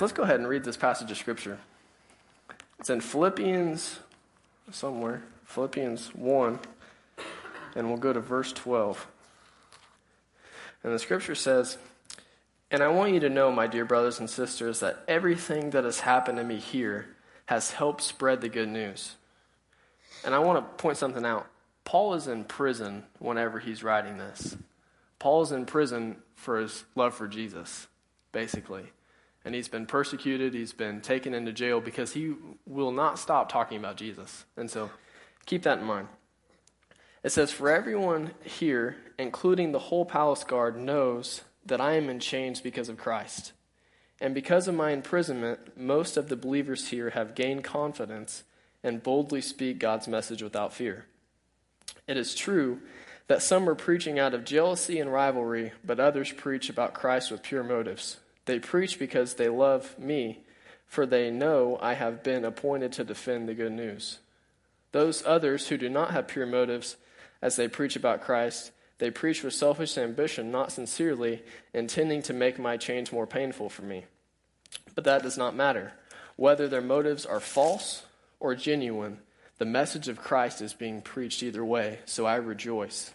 Let's go ahead and read this passage of Scripture. It's in Philippians 1, and we'll go to verse 12. And the Scripture says, "And I want you to know, my dear brothers and sisters, that everything that has happened to me here has helped spread the good news." And I want to point something out. Paul is in prison whenever he's writing this. Paul is in prison for his love for Jesus, basically. And he's been persecuted, he's been taken into jail because he will not stop talking about Jesus. And so keep that in mind. It says, "For everyone here, including the whole palace guard, knows that I am in chains because of Christ. And because of my imprisonment, most of the believers here have gained confidence and boldly speak God's message without fear. It is true that some are preaching out of jealousy and rivalry, but others preach about Christ with pure motives. They preach because they love me, for they know I have been appointed to defend the good news. Those others who do not have pure motives as they preach about Christ, they preach with selfish ambition, not sincerely, intending to make my chains more painful for me. But that does not matter. Whether their motives are false or genuine, the message of Christ is being preached either way, so I rejoice.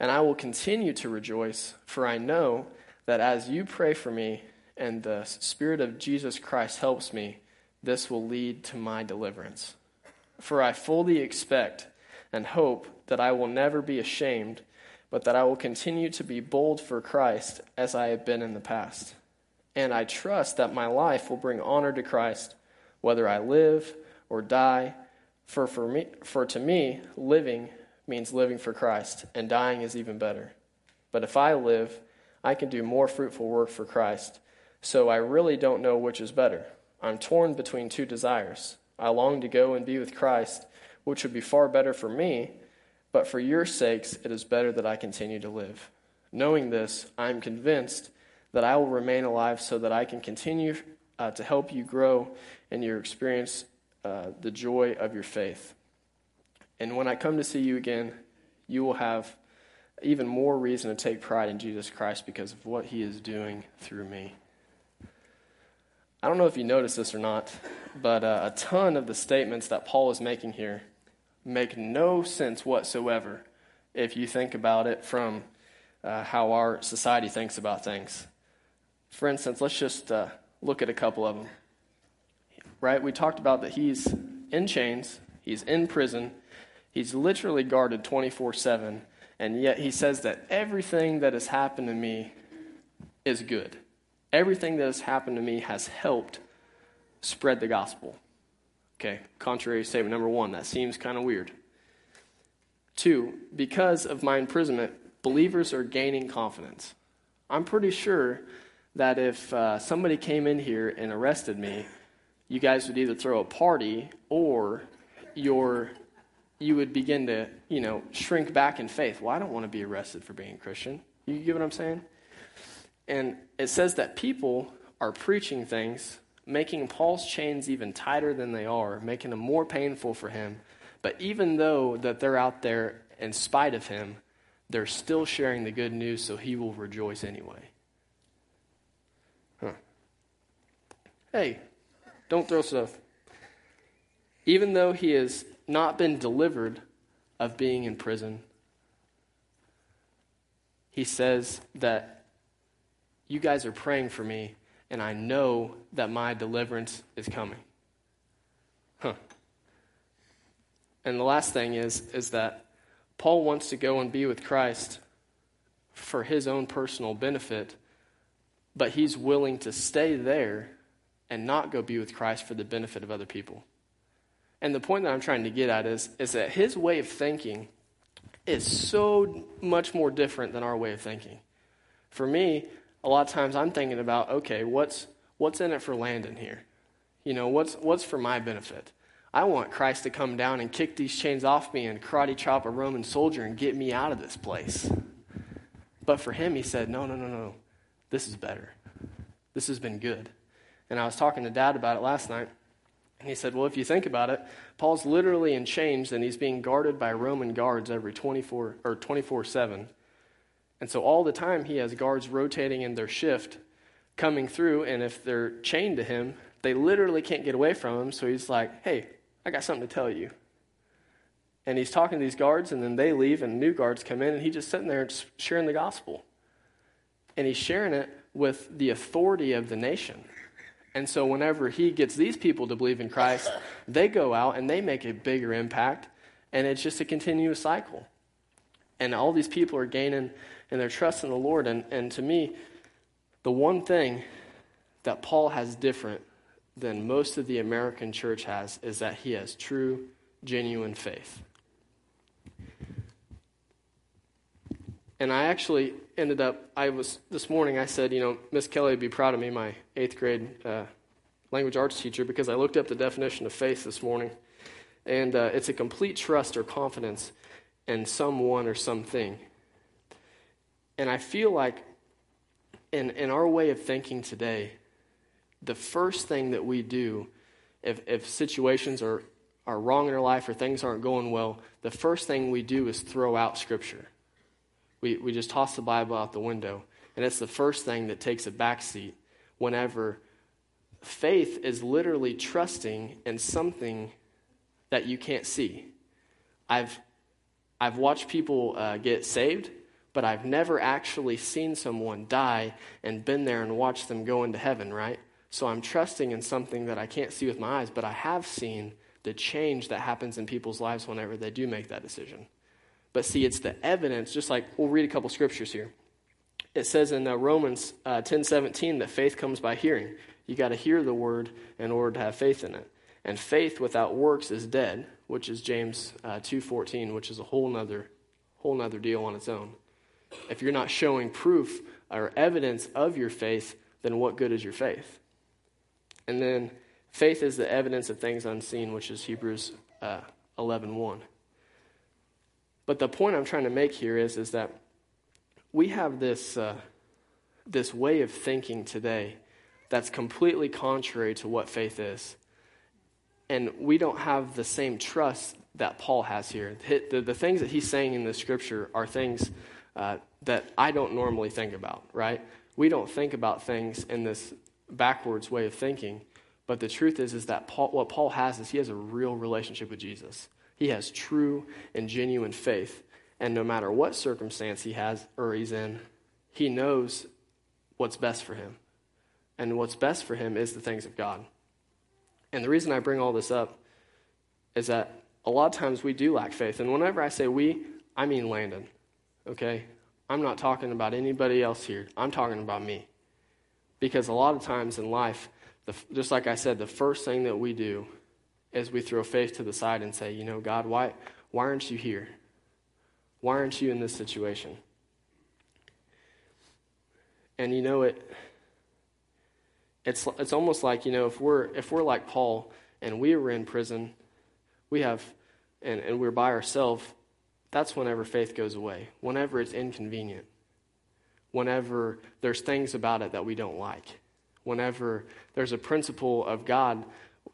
And I will continue to rejoice, for I know that as you pray for me and the Spirit of Jesus Christ helps me, this will lead to my deliverance. For I fully expect and hope that I will never be ashamed, but that I will continue to be bold for Christ as I have been in the past. And I trust that my life will bring honor to Christ, whether I live or die, for to me, living means living for Christ, and dying is even better. But if I live, I can do more fruitful work for Christ, so I really don't know which is better. I'm torn between two desires. I long to go and be with Christ, which would be far better for me, but for your sakes it is better that I continue to live. Knowing this, I am convinced that I will remain alive so that I can continue to help you grow in your experience the joy of your faith. And when I come to see you again, you will have even more reason to take pride in Jesus Christ because of what he is doing through me." I don't know if you noticed this or not, but a ton of the statements that Paul is making here make no sense whatsoever if you think about it from how our society thinks about things. For instance, let's just look at a couple of them. Right, we talked about that he's in chains, he's in prison, he's literally guarded 24/7, and yet he says that everything that has happened to me is good. Everything that has happened to me has helped spread the gospel. Okay, contrary statement number one, that seems kind of weird. Two, because of my imprisonment, believers are gaining confidence. I'm pretty sure that if somebody came in here and arrested me, you guys would either throw a party or you would begin to, shrink back in faith. Well, I don't want to be arrested for being a Christian. You get what I'm saying? And it says that people are preaching things, making Paul's chains even tighter than they are, making them more painful for him. But even though that they're out there in spite of him, they're still sharing the good news, so he will rejoice anyway. Huh. Hey. Don't throw stuff. Even though he has not been delivered of being in prison, he says that you guys are praying for me, and I know that my deliverance is coming. Huh. And the last thing is that Paul wants to go and be with Christ for his own personal benefit, but he's willing to stay there and not go be with Christ for the benefit of other people. And the point that I'm trying to get at is that his way of thinking is so much more different than our way of thinking. For me, a lot of times I'm thinking about, okay, what's in it for Landon here? What's for my benefit? I want Christ to come down and kick these chains off me and karate chop a Roman soldier and get me out of this place. But for him, he said, no, this is better. This has been good. And I was talking to Dad about it last night, and he said, well, if you think about it, Paul's literally in chains, and he's being guarded by Roman guards every 24/7. And so all the time he has guards rotating in their shift coming through, and if they're chained to him, they literally can't get away from him. So he's like, hey, I got something to tell you. And he's talking to these guards, and then they leave, and new guards come in, and he's just sitting there and sharing the gospel. And he's sharing it with the authority of the nation. And so whenever he gets these people to believe in Christ, they go out and they make a bigger impact, and it's just a continuous cycle. And all these people are gaining, and they're trusting the Lord. And to me, the one thing that Paul has different than most of the American church has is that he has true, genuine faith. And I actually ended up, this morning I said, Miss Kelly would be proud of me, my 8th grade language arts teacher, because I looked up the definition of faith this morning. And it's a complete trust or confidence in someone or something. And I feel like in our way of thinking today, the first thing that we do if situations are wrong in our life or things aren't going well, the first thing we do is throw out Scripture. We just toss the Bible out the window. And it's the first thing that takes a backseat whenever faith is literally trusting in something that you can't see. I've watched people get saved, but I've never actually seen someone die and been there and watched them go into heaven, right? So I'm trusting in something that I can't see with my eyes, but I have seen the change that happens in people's lives whenever they do make that decision. But see, it's the evidence, just like we'll read a couple scriptures here. It says in Romans 10:17 that faith comes by hearing. You got to hear the word in order to have faith in it. And faith without works is dead, which is James 2:14, which is a whole nother deal on its own. If you're not showing proof or evidence of your faith, then what good is your faith? And then faith is the evidence of things unseen, which is Hebrews 11:1. But the point I'm trying to make here is that we have this way of thinking today that's completely contrary to what faith is. And we don't have the same trust that Paul has here. The things that he's saying in the Scripture are things that I don't normally think about, right? We don't think about things in this backwards way of thinking. But the truth is that what Paul has is he has a real relationship with Jesus. He has true and genuine faith. And no matter what circumstance he has or he's in, he knows what's best for him. And what's best for him is the things of God. And the reason I bring all this up is that a lot of times we do lack faith. And whenever I say we, I mean Landon, okay? I'm not talking about anybody else here. I'm talking about me. Because a lot of times in life, just like I said, the first thing that we do is we throw faith to the side and say, God, why aren't you here? Why aren't you in this situation? And it's almost like, if we're like Paul and we were in prison, we have and we're by ourselves, that's whenever faith goes away. Whenever it's inconvenient. Whenever there's things about it that we don't like. Whenever there's a principle of God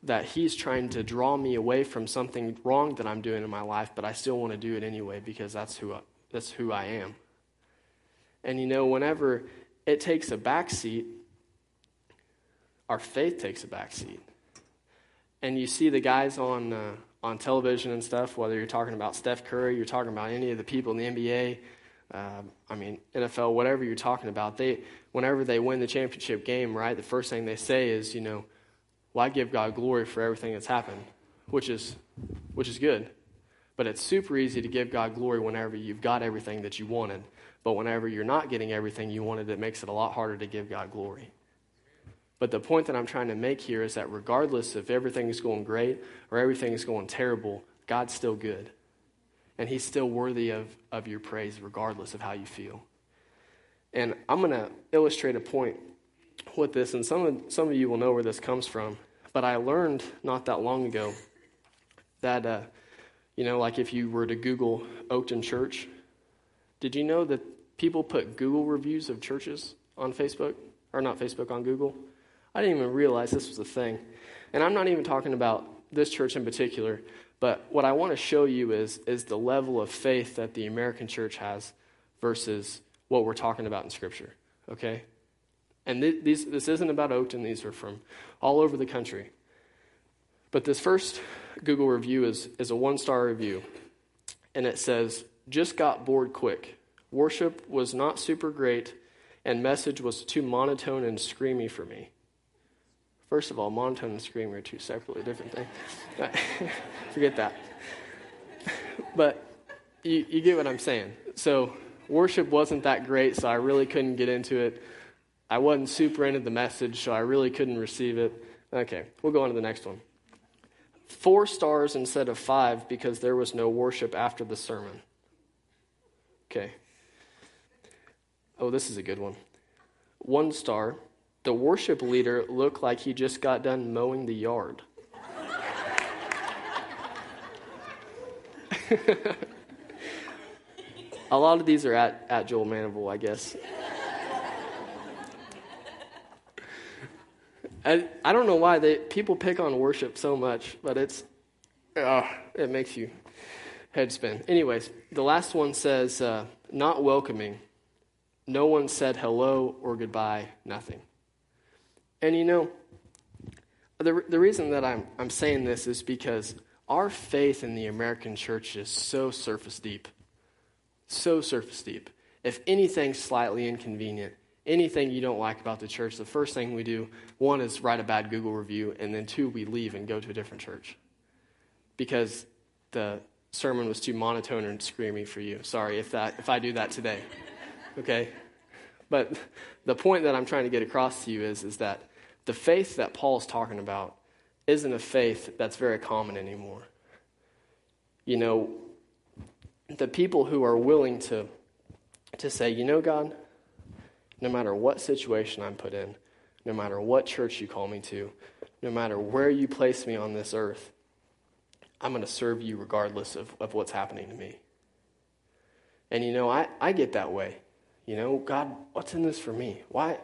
that he's trying to draw me away from something wrong that I'm doing in my life, but I still want to do it anyway because that's who I am. And whenever it takes a backseat, our faith takes a backseat. And you see the guys on television and stuff, whether you're talking about Steph Curry, you're talking about any of the people in the NBA, NFL, whatever you're talking about, whenever they win the championship game, right, the first thing they say is, well, I give God glory for everything that's happened, which is good. But it's super easy to give God glory whenever you've got everything that you wanted. But whenever you're not getting everything you wanted, it makes it a lot harder to give God glory. But the point that I'm trying to make here is that regardless if everything is going great or everything is going terrible, God's still good. And he's still worthy of your praise regardless of how you feel. And I'm going to illustrate a point with this, and some of you will know where this comes from. But I learned not that long ago that, like if you were to Google Oakton Church, did you know that people put Google reviews of churches on Facebook? Or not Facebook, on Google? I didn't even realize this was a thing. And I'm not even talking about this church in particular, but what I want to show you is the level of faith that the American church has versus what we're talking about in Scripture, okay? And this isn't about Oakton. These are from all over the country. But this first Google review is a 1-star review. And it says, "Just got bored quick. Worship was not super great, and message was too monotone and screamy for me." First of all, monotone and screamy are two separately different things. Forget that. But you get what I'm saying. So worship wasn't that great, so I really couldn't get into it. I wasn't super into the message, so I really couldn't receive it. Okay, we'll go on to the next one. 4 stars instead of 5 because there was no worship after the sermon. Okay. Oh, this is a good one. 1 star. The worship leader looked like he just got done mowing the yard. A lot of these are at Joel Manival, I guess. I don't know why people pick on worship so much, but it makes you head spin. Anyways, the last one says, not welcoming. No one said hello or goodbye, nothing. And you know, the reason that I'm saying this is because our faith in the American church is so surface deep. So surface deep. If anything's slightly inconvenient, anything you don't like about the church, the first thing we do, 1 is write a bad Google review, and then 2, we leave and go to a different church because the sermon was too monotone and screamy for you. Sorry if I do that today. Okay? But the point that I'm trying to get across to you is that the faith that Paul's talking about isn't a faith that's very common anymore. You know, the people who are willing to say, you know, God, no matter what situation I'm put in, no matter what church you call me to, no matter where you place me on this earth, I'm going to serve you regardless of what's happening to me. And, you know, I get that way. You know, God, what's in this for me? Why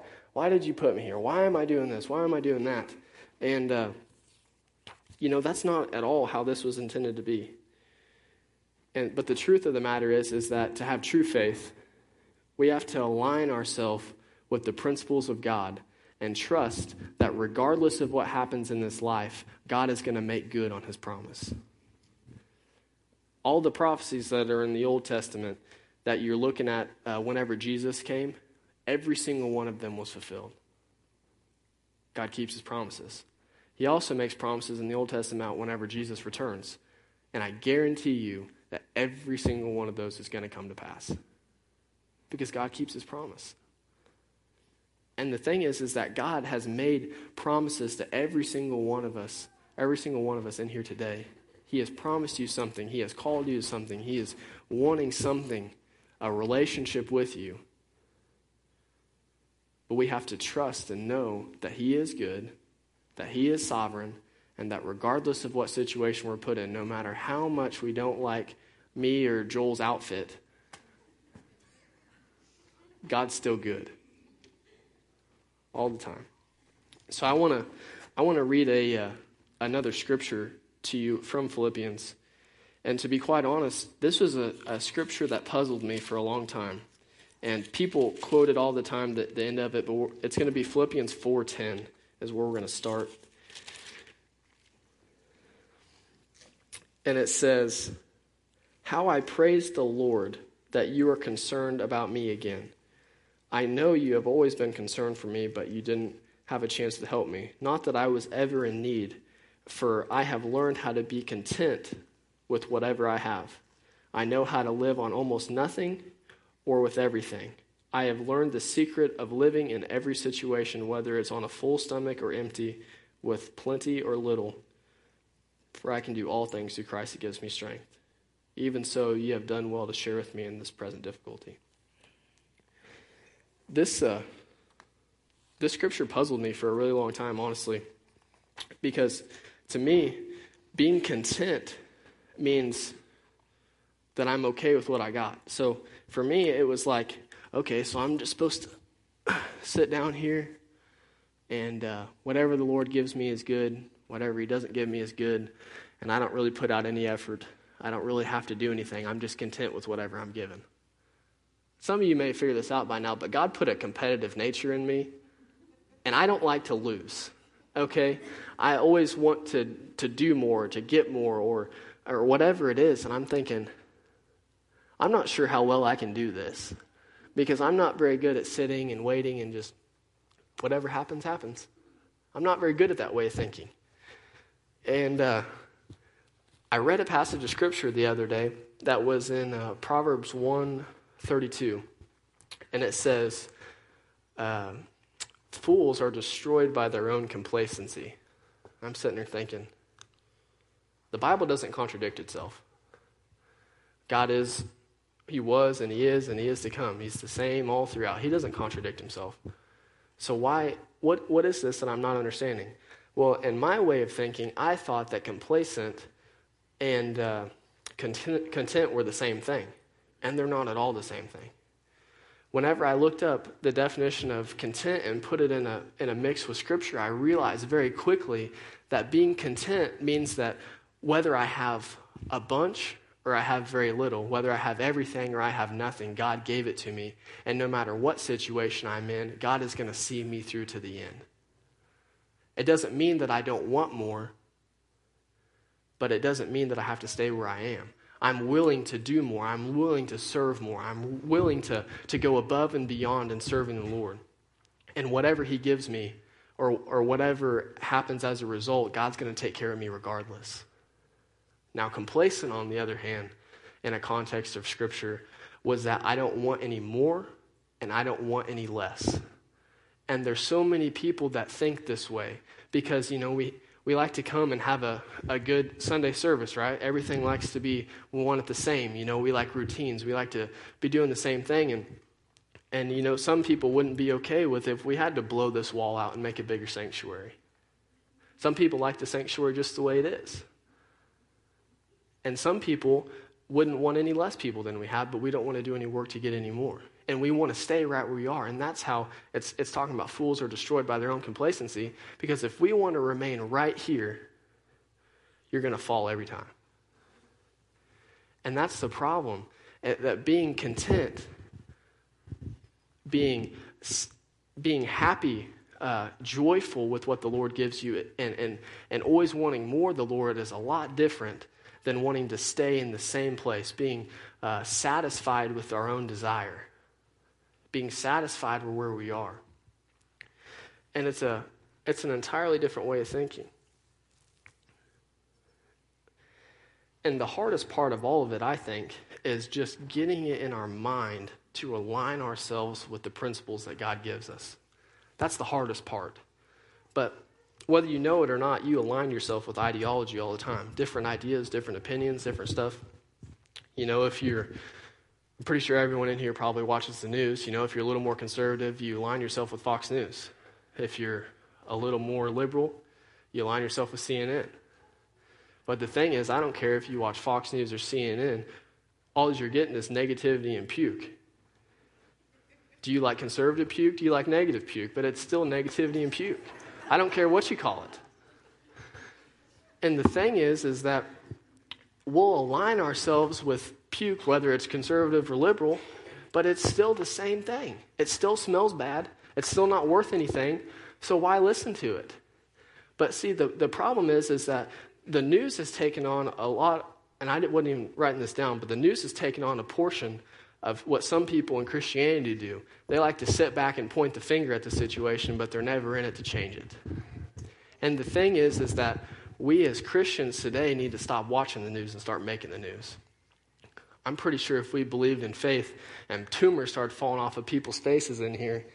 did you put me here? Why am I doing this? Why am I doing that? And, you know, that's not at all how this was intended to be. But the truth of the matter is that to have true faith, we have to align ourselves with the principles of God and trust that regardless of what happens in this life, God is going to make good on his promise. All the prophecies that are in the Old Testament that you're looking at whenever Jesus came, every single one of them was fulfilled. God keeps his promises. He also makes promises in the Old Testament whenever Jesus returns. And I guarantee you that every single one of those is going to come to pass because God keeps his promise. And the thing is that God has made promises to every single one of us in here today. He has promised you something. He has called you to something. He is wanting something, a relationship with you. But we have to trust and know that he is good, that he is sovereign, and that regardless of what situation we're put in, no matter how much we don't like me or Joel's outfit, God's still good all the time. So I want to read another scripture to you from Philippians. And to be quite honest, this was a scripture that puzzled me for a long time. And people quote it all the time, the end of it, but it's going to be Philippians 4:10 is where we're going to start. And it says, "How I praise the Lord that you are concerned about me again. I know you have always been concerned for me, but you didn't have a chance to help me. Not that I was ever in need, for I have learned how to be content with whatever I have. I know how to live on almost nothing or with everything. I have learned the secret of living in every situation, whether it's on a full stomach or empty, with plenty or little. For I can do all things through Christ who gives me strength. Even so, you have done well to share with me in this present difficulty." This scripture puzzled me for a really long time, honestly, because to me, being content means that I'm okay with what I got. So for me, it was like, okay, so I'm just supposed to sit down here and whatever the Lord gives me is good, whatever he doesn't give me is good, and I don't really put out any effort. I don't really have to do anything. I'm just content with whatever I'm given. Some of you may figure this out by now, but God put a competitive nature in me and I don't like to lose, okay? I always want to do more, to get more, or whatever it is, and I'm thinking, I'm not sure how well I can do this, because I'm not very good at sitting and waiting and just whatever happens, happens. I'm not very good at that way of thinking. And I read a passage of Scripture the other day that was in Proverbs 1:32, and it says, fools are destroyed by their own complacency. I'm sitting there thinking, the Bible doesn't contradict itself. God is, he was, and he is to come. He's the same all throughout. He doesn't contradict himself. So why, what is this that I'm not understanding? Well, in my way of thinking, I thought that complacent and content were the same thing, and they're not at all the same thing. Whenever I looked up the definition of content and put it in a mix with Scripture, I realized very quickly that being content means that whether I have a bunch or I have very little, whether I have everything or I have nothing, God gave it to me. And no matter what situation I'm in, God is going to see me through to the end. It doesn't mean that I don't want more, but it doesn't mean that I have to stay where I am. I'm willing to do more. I'm willing to serve more. I'm willing to go above and beyond in serving the Lord. And whatever he gives me or whatever happens as a result, God's going to take care of me regardless. Now, complacent, on the other hand, in a context of Scripture, was that I don't want any more and I don't want any less. And there's so many people that think this way because, you know, we like to come and have a good Sunday service, right? Everything likes to be, we want it the same. You know, we like routines. We like to be doing the same thing. And you know, some people wouldn't be okay with if we had to blow this wall out and make a bigger sanctuary. Some people like the sanctuary just the way it is. And some people wouldn't want any less people than we have, but we don't want to do any work to get any more. And we want to stay right where we are. And that's how it's talking about fools are destroyed by their own complacency. Because if we want to remain right here, you're going to fall every time. And that's the problem. That being content, being happy, joyful with what the Lord gives you, and always wanting more of the Lord is a lot different than wanting to stay in the same place, being satisfied with our own desire, being satisfied with where we are. And it's an entirely different way of thinking. And the hardest part of all of it, I think, is just getting it in our mind to align ourselves with the principles that God gives us. That's the hardest part. But whether you know it or not, you align yourself with ideology all the time. Different ideas, different opinions, different stuff. You know, I'm pretty sure everyone in here probably watches the news. You know, if you're a little more conservative, you align yourself with Fox News. If you're a little more liberal, you align yourself with CNN. But the thing is, I don't care if you watch Fox News or CNN. All you're getting is negativity and puke. Do you like conservative puke? Do you like negative puke? But it's still negativity and puke. I don't care what you call it. And the thing is that we'll align ourselves with puke, whether it's conservative or liberal, but it's still the same thing. It still smells bad. It's still not worth anything. So why listen to it? But see, the problem is that the news has taken on a lot, and I wasn't even writing this down, but the news has taken on a portion of what some people in Christianity do. They like to sit back and point the finger at the situation, but they're never in it to change it. And the thing is that we as Christians today need to stop watching the news and start making the news. I'm pretty sure if we believed in faith and tumors started falling off of people's faces in here,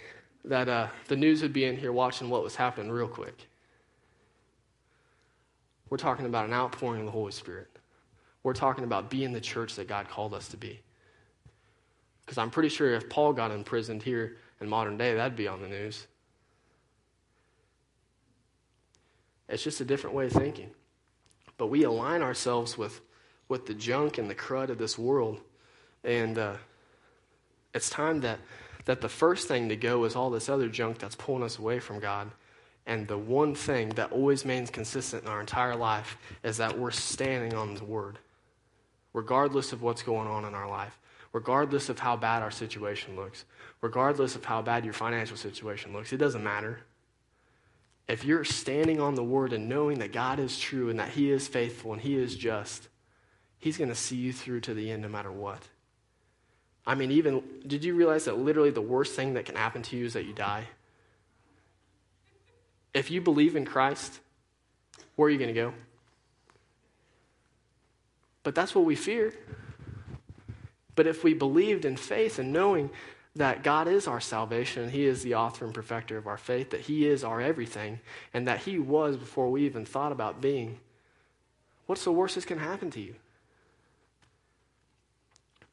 that the news would be in here watching what was happening real quick. We're talking about an outpouring of the Holy Spirit. We're talking about being the church that God called us to be. Because I'm pretty sure if Paul got imprisoned here in modern day, that'd be on the news. It's just a different way of thinking. But we align ourselves with the junk and the crud of this world. And it's time that the first thing to go is all this other junk that's pulling us away from God. And the one thing that always remains consistent in our entire life is that we're standing on the Word, regardless of what's going on in our life. Regardless of how bad our situation looks, regardless of how bad your financial situation looks, it doesn't matter. if you're standing on the word and knowing that God is true and that he is faithful and he is just, he's going to see you through to the end no matter what. I mean, even, did you realize that literally the worst thing that can happen to you is that you die? If you believe in Christ, where are you going to go? But that's what we fear. But if we believed in faith and knowing that God is our salvation, and he is the author and perfecter of our faith, that he is our everything, and that he was before we even thought about being, what's the worst that can happen to you?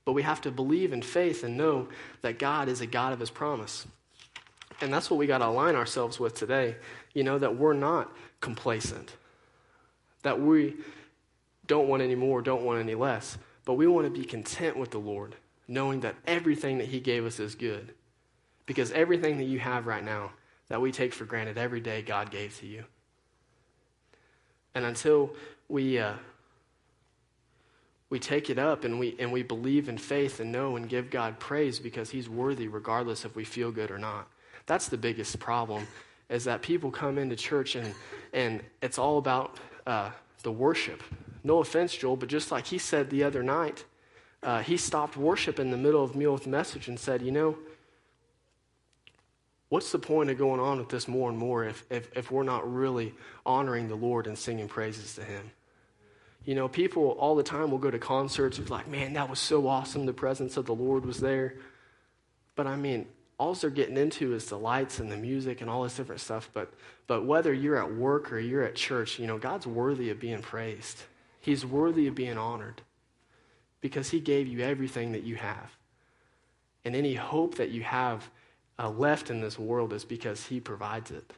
But we have to believe in faith and know that God is a God of his promise. And that's what we got to align ourselves with today, you know, that we're not complacent, that we don't want any more, don't want any less, but we want to be content with the Lord, knowing that everything that he gave us is good. Because everything that you have right now that we take for granted every day, God gave to you. And until we take it up and we believe in faith and know and give God praise because he's worthy regardless if we feel good or not. That's the biggest problem, is that people come into church and it's all about the worship. No offense, Joel, but just like he said the other night, he stopped worship in the middle of meal with message and said, you know, what's the point of going on with this more and more if we're not really honoring the Lord and singing praises to him? You know, people all the time will go to concerts and be like, man, that was so awesome. The presence of the Lord was there. But I mean, all they're getting into is the lights and the music and all this different stuff. But whether you're at work or you're at church, you know, God's worthy of being praised. He's worthy of being honored because he gave you everything that you have. And any hope that you have left in this world is because he provides it.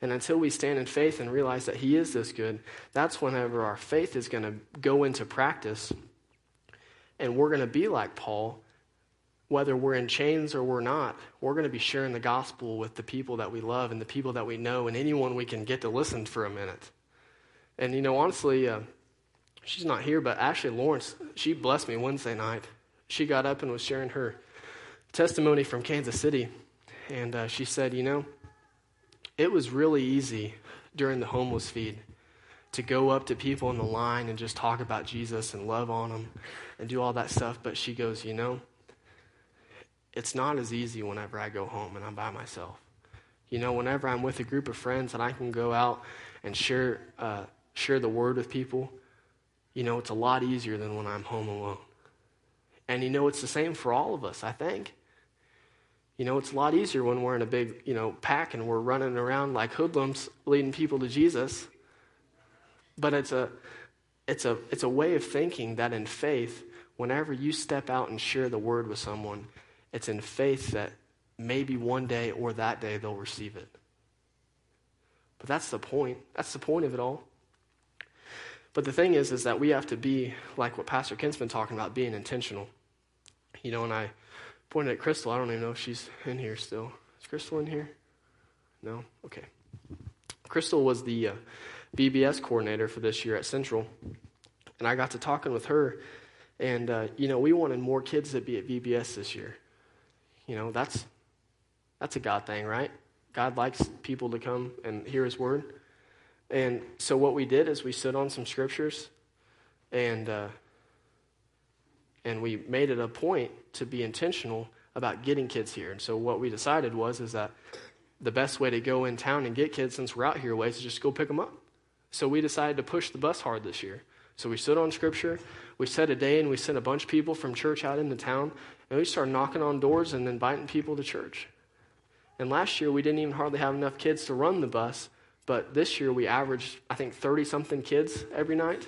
And until we stand in faith and realize that he is this good, that's whenever our faith is going to go into practice. And we're going to be like Paul, whether we're in chains or we're not. We're going to be sharing the gospel with the people that we love and the people that we know and anyone we can get to listen for a minute. And, you know, honestly, she's not here, but Ashley Lawrence, she blessed me Wednesday night. She got up and was sharing her testimony from Kansas City. And she said, you know, it was really easy during the homeless feed to go up to people in the line and just talk about Jesus and love on them and do all that stuff. But she goes, you know, it's not as easy whenever I go home and I'm by myself. You know, whenever I'm with a group of friends and I can go out and share the word with people, you know, it's a lot easier than when I'm home alone. And, you know, it's the same for all of us, I think. You know, it's a lot easier when we're in a big, you know, pack and we're running around like hoodlums leading people to Jesus. But it's a way of thinking that in faith, whenever you step out and share the word with someone, it's in faith that maybe one day or that day they'll receive it. But that's the point. That's the point of it all. But the thing is that we have to be like what Pastor Kent's been talking about, being intentional. You know, and I pointed at Crystal. I don't even know if she's in here still. Is Crystal in here? No? Okay. Crystal was the VBS coordinator for this year at Central, and I got to talking with her, and, you know, we wanted more kids to be at VBS this year. You know, that's a God thing, right? God likes people to come and hear his word. And so what we did is we stood on some scriptures, and we made it a point to be intentional about getting kids here. And so what we decided was that the best way to go in town and get kids since we're out here a ways is just go pick them up. So we decided to push the bus hard this year. So we stood on scripture, we set a day, and we sent a bunch of people from church out into town, and we started knocking on doors and inviting people to church. And last year, we didn't even hardly have enough kids to run the bus, but this year we averaged, I think, 30-something kids every night.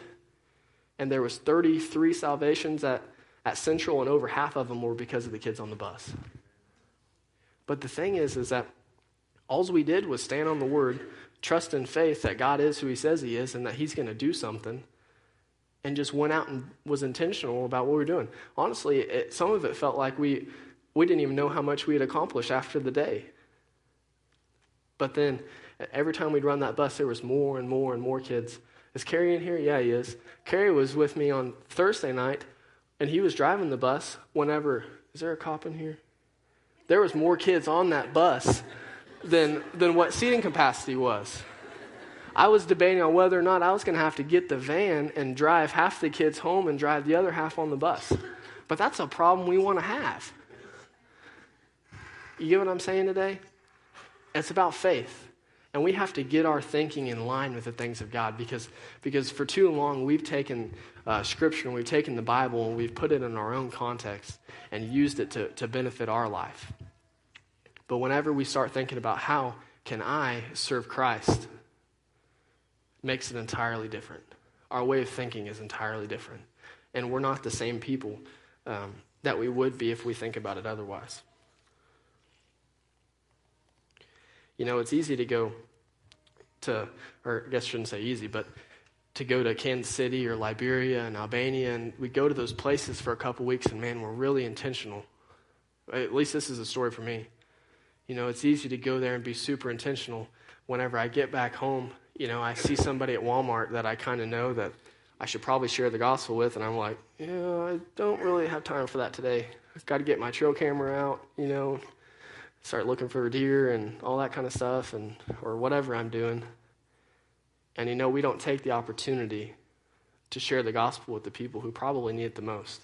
And there was 33 salvations at Central, and over half of them were because of the kids on the bus. But the thing is that all we did was stand on the word, trust in faith that God is who he says he is and that he's going to do something, and just went out and was intentional about what we were doing. Honestly, some of it felt like we didn't even know how much we had accomplished after the day. But then every time we'd run that bus, there was more and more and more kids. Is Carrie in here? Yeah, he is. Carrie was with me on Thursday night, and he was driving the bus whenever, is there a cop in here? There was more kids on that bus than what seating capacity was. I was debating on whether or not I was going to have to get the van and drive half the kids home and drive the other half on the bus. But that's a problem we want to have. You get what I'm saying today? It's about faith. And we have to get our thinking in line with the things of God because for too long we've taken Scripture and we've taken the Bible and we've put it in our own context and used it to benefit our life. But whenever we start thinking about how can I serve Christ, makes it entirely different. Our way of thinking is entirely different. And we're not the same people that we would be if we think about it otherwise. You know, it's easy to go to, or I guess I shouldn't say easy, but to go to Kansas City or Liberia and Albania, and we go to those places for a couple weeks, and man, we're really intentional. At least this is a story for me. You know, it's easy to go there and be super intentional. Whenever I get back home, you know, I see somebody at Walmart that I kind of know that I should probably share the gospel with, and I'm like, yeah, I don't really have time for that today. I've got to get my trail camera out, you know, start looking for a deer and all that kind of stuff and or whatever I'm doing. And, you know, we don't take the opportunity to share the gospel with the people who probably need it the most.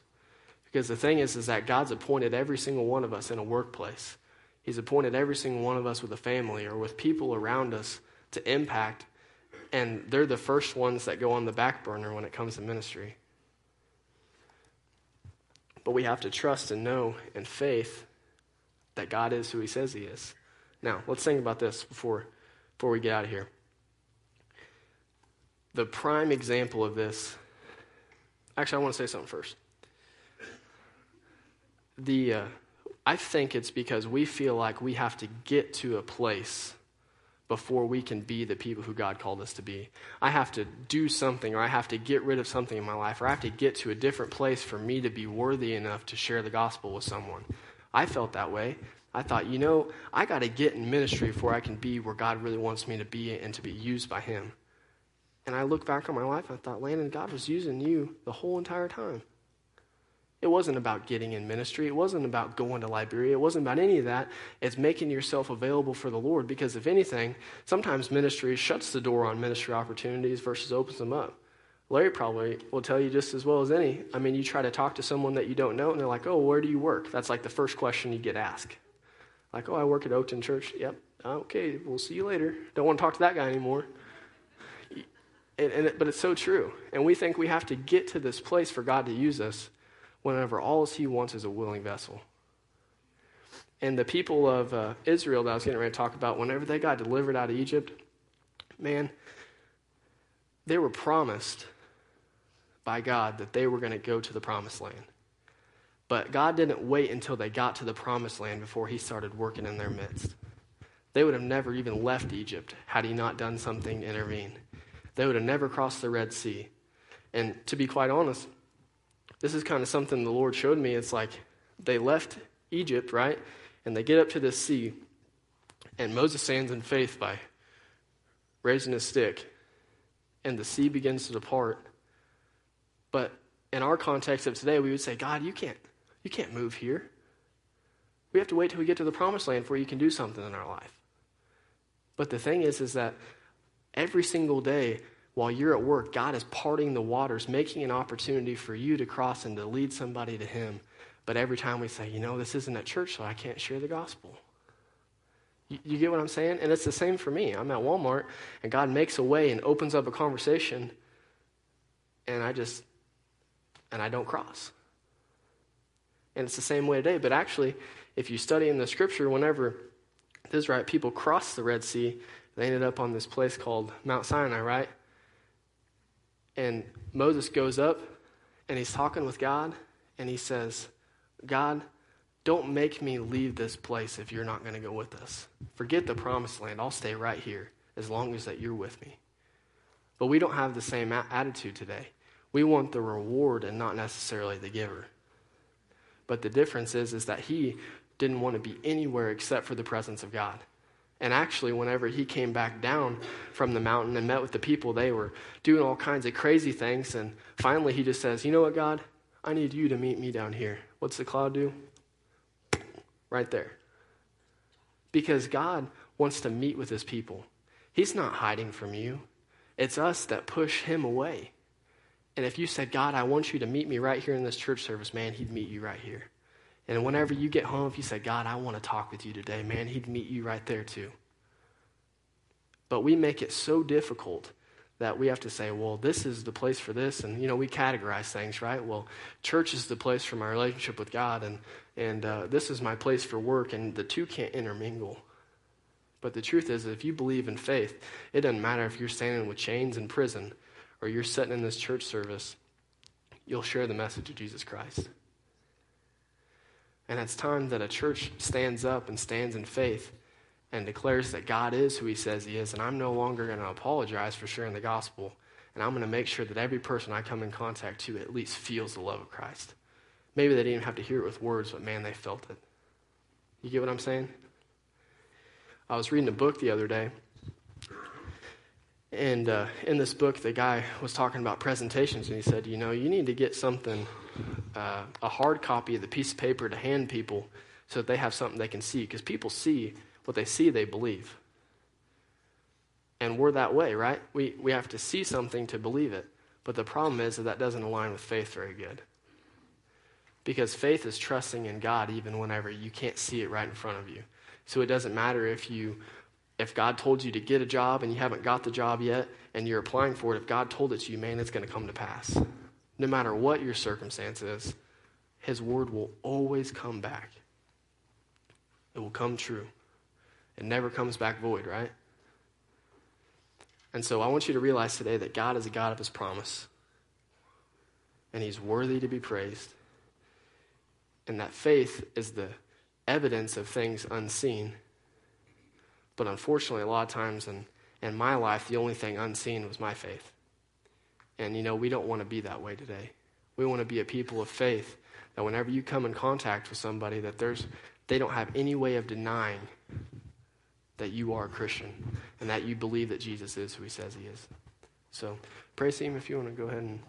Because the thing is that God's appointed every single one of us in a workplace. He's appointed every single one of us with a family or with people around us to impact. And they're the first ones that go on the back burner when it comes to ministry. But we have to trust and know in faith that God is who he says he is. Now, let's think about this before we get out of here. The prime example of this... Actually, I want to say something first. I think it's because we feel like we have to get to a place before we can be the people who God called us to be. I have to do something, or I have to get rid of something in my life, or I have to get to a different place for me to be worthy enough to share the gospel with someone. I felt that way. I thought, you know, I got to get in ministry before I can be where God really wants me to be and to be used by him. And I look back on my life, and I thought, Landon, God was using you the whole entire time. It wasn't about getting in ministry. It wasn't about going to Liberia. It wasn't about any of that. It's making yourself available for the Lord because, if anything, sometimes ministry shuts the door on ministry opportunities versus opens them up. Larry probably will tell you just as well as any. I mean, you try to talk to someone that you don't know, and they're like, oh, where do you work? That's like the first question you get asked. Like, oh, I work at Oakton Church. Yep. Okay, we'll see you later. Don't want to talk to that guy anymore. But it's so true. And we think we have to get to this place for God to use us, whenever all he wants is a willing vessel. And the people of Israel that I was getting ready to talk about, whenever they got delivered out of Egypt, man, they were promised by God that they were going to go to the promised land. But God didn't wait until they got to the promised land before he started working in their midst. They would have never even left Egypt had he not done something to intervene. They would have never crossed the Red Sea. And to be quite honest, this is kind of something the Lord showed me. It's like they left Egypt, right? And they get up to this sea, and Moses stands in faith by raising his stick, and the sea begins to depart. But in our context of today, we would say, God, you can't move here. We have to wait till we get to the promised land before you can do something in our life. But the thing is that every single day, while you're at work, God is parting the waters, making an opportunity for you to cross and to lead somebody to him. But every time we say, you know, this isn't at church, so I can't share the gospel. You get what I'm saying? And it's the same for me. I'm at Walmart, and God makes a way and opens up a conversation, and I don't cross. And it's the same way today. But actually, if you study in the Scripture, whenever this, right, people crossed the Red Sea, they ended up on this place called Mount Sinai, right? And Moses goes up, and he's talking with God, and he says, God, don't make me leave this place if you're not going to go with us. Forget the promised land. I'll stay right here as long as that you're with me. But we don't have the same attitude today. We want the reward and not necessarily the giver. But the difference is that he didn't want to be anywhere except for the presence of God. And actually, whenever he came back down from the mountain and met with the people, they were doing all kinds of crazy things. And finally, he just says, you know what, God? I need you to meet me down here. What's the cloud do? Right there. Because God wants to meet with his people. He's not hiding from you. It's us that push him away. And if you said, God, I want you to meet me right here in this church service, man, he'd meet you right here. And whenever you get home, if you say, God, I want to talk with you today, man, he'd meet you right there too. But we make it so difficult that we have to say, well, this is the place for this. And, you know, we categorize things, right? Well, church is the place for my relationship with God, and this is my place for work, and the two can't intermingle. But the truth is, if you believe in faith, it doesn't matter if you're standing with chains in prison or you're sitting in this church service, you'll share the message of Jesus Christ. And it's time that a church stands up and stands in faith and declares that God is who he says he is, and I'm no longer going to apologize for sharing the gospel, and I'm going to make sure that every person I come in contact to at least feels the love of Christ. Maybe they didn't even have to hear it with words, but man, they felt it. You get what I'm saying? I was reading a book the other day, and in this book, the guy was talking about presentations, and he said, you know, you need to get something, a hard copy of the piece of paper to hand people so that they have something they can see, because people see what they see, they believe. And we're that way, right? We have to see something to believe it. But the problem is that doesn't align with faith very good. Because faith is trusting in God even whenever you can't see it right in front of you. So it doesn't matter if God told you to get a job and you haven't got the job yet and you're applying for it, if God told it to you, man, it's going to come to pass. No matter what your circumstance is, his word will always come back. It will come true. It never comes back void, right? And so I want you to realize today that God is a God of his promise. And he's worthy to be praised. And that faith is the evidence of things unseen. But unfortunately, a lot of times in my life, the only thing unseen was my faith. And, you know, we don't want to be that way today. We want to be a people of faith that whenever you come in contact with somebody, that they don't have any way of denying that you are a Christian and that you believe that Jesus is who he says he is. So, praise him if you want to go ahead and...